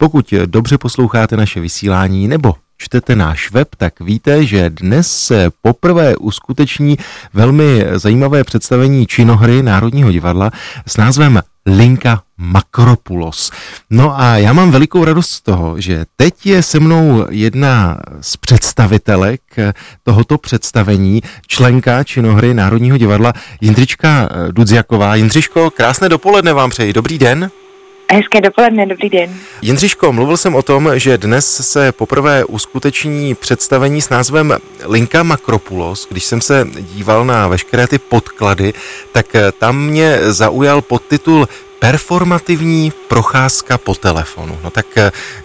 Pokud dobře posloucháte naše vysílání nebo čtete náš web, tak víte, že dnes se poprvé uskuteční velmi zajímavé představení činohry Národního divadla s názvem Linka Makropulos. No a já mám velikou radost z toho, že teď je se mnou jedna z představitelek tohoto představení, členka činohry Národního divadla Jindřiška Dudziaková. Jindřiško, krásné dopoledne vám přeji, dobrý den. Hezké dopoledne, dobrý den. Jindřiško, mluvil jsem o tom, že dnes se poprvé uskuteční představení s názvem Linka Makropulos. Když jsem se díval na veškeré ty podklady, tak tam mě zaujal podtitul Performativní procházka po telefonu. No tak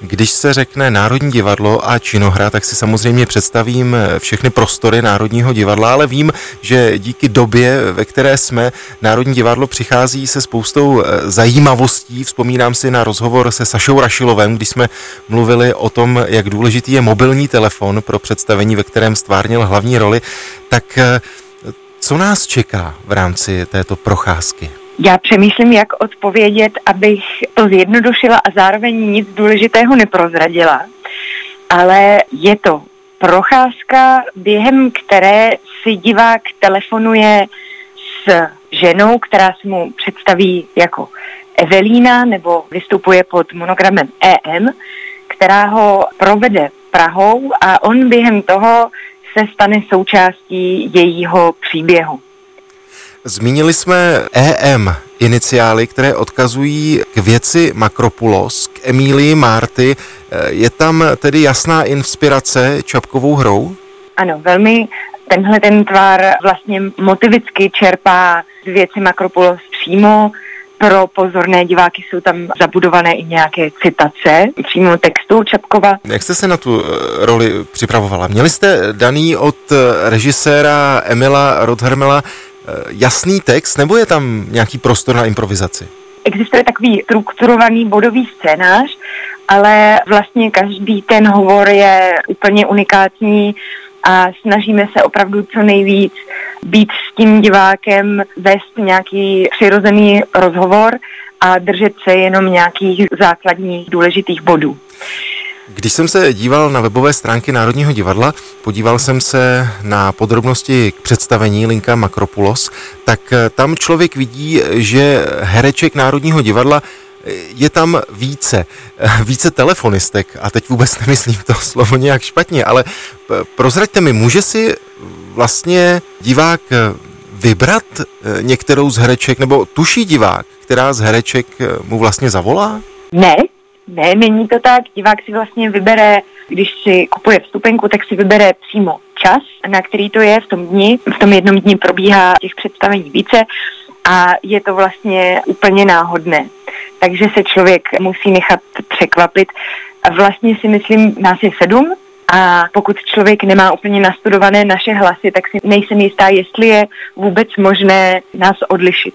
když se řekne Národní divadlo a činohra, tak si samozřejmě představím všechny prostory Národního divadla, ale vím, že díky době, ve které jsme, Národní divadlo přichází se spoustou zajímavostí. Vzpomínám si na rozhovor se Sašou Rašilovem, když jsme mluvili o tom, jak důležitý je mobilní telefon pro představení, ve kterém stvárnil hlavní roli. Tak co nás čeká v rámci této procházky? Já přemýšlím, jak odpovědět, abych to zjednodušila a zároveň nic důležitého neprozradila. Ale je to procházka, během které si divák telefonuje s ženou, která se mu představí jako Evelína nebo vystupuje pod monogramem EM, která ho provede Prahou a on během toho se stane součástí jejího příběhu. Zmínili jsme EM iniciály, které odkazují k věci Makropulos, k Emílii Marty. Je tam tedy jasná inspirace Čapkovou hrou? Ano, velmi. Tenhle ten tvar vlastně motivicky čerpá z věci Makropulos přímo. Pro pozorné diváky jsou tam zabudované i nějaké citace přímo textu Čapkova. Jak jste se na tu roli připravovala? Měli jste daný od režiséra Emila Rotthermela jasný text, nebo je tam nějaký prostor na improvizaci? Existuje takový strukturovaný bodový scénář, ale vlastně každý ten hovor je úplně unikátní a snažíme se opravdu co nejvíc být s tím divákem, vést nějaký přirozený rozhovor a držet se jenom nějakých základních důležitých bodů. Když jsem se díval na webové stránky Národního divadla, podíval jsem se na podrobnosti k představení Linka Makropulos, tak tam člověk vidí, že hereček Národního divadla je tam více telefonistek, a teď vůbec nemyslím to slovo nějak špatně, ale prozraďte mi, může si vlastně divák vybrat některou z hereček, nebo tuší divák, která z hereček mu vlastně zavolá? Ne, není to tak. Divák si vlastně vybere, když si kupuje vstupenku, tak si vybere přímo čas, na který to je v tom dni. V tom jednom dni probíhá těch představení více a je to vlastně úplně náhodné. Takže se člověk musí nechat překvapit. Vlastně si myslím, nás je 7 a pokud člověk nemá úplně nastudované naše hlasy, tak si nejsem jistá, jestli je vůbec možné nás odlišit.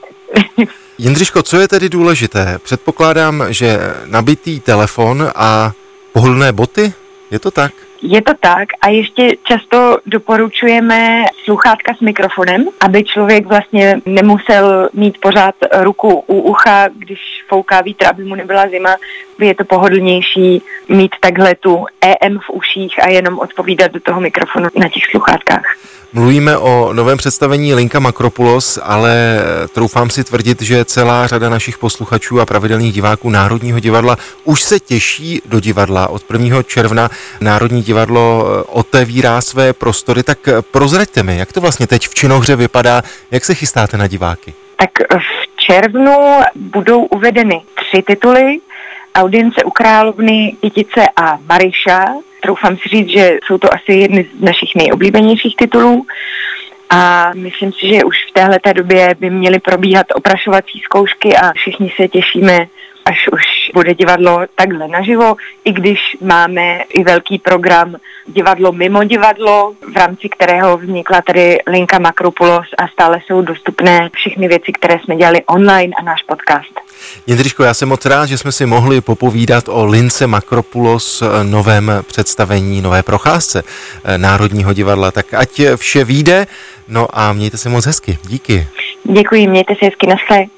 Jindřiško, co je tedy důležité? Předpokládám, že nabitý telefon a pohodlné boty? Je to tak? Je to tak a ještě často doporučujeme sluchátka s mikrofonem, aby člověk vlastně nemusel mít pořád ruku u ucha, když fouká vítr, aby mu nebyla zima. Je to pohodlnější mít takhle tu EM v uších a jenom odpovídat do toho mikrofonu na těch sluchátkách. Mluvíme o novém představení Linka Makropulos, ale troufám si tvrdit, že celá řada našich posluchačů a pravidelných diváků Národního divadla už se těší do divadla. Od 1. června Národní divadlo otevírá své prostory, tak prozraďte mi, jak to vlastně teď v činohře vypadá, jak se chystáte na diváky? Tak v červnu budou uvedeny 3 tituly, Audience u královny, Kytice a Mariša. Doufám si říct, že jsou to asi jedny z našich nejoblíbenějších titulů a myslím si, že už v téhleté době by měly probíhat oprašovací zkoušky a všichni se těšíme, až už bude divadlo takhle naživo, i když máme i velký program Divadlo mimo divadlo, v rámci kterého vznikla tady Linka Makropulos a stále jsou dostupné všechny věci, které jsme dělali online a náš podcast. Jindřiško, já jsem moc rád, že jsme si mohli popovídat o Lince Makropulos, novém představení, nové procházce Národního divadla. Tak ať vše vyjde, no a mějte se moc hezky. Díky. Děkuji, mějte se hezky, nashle.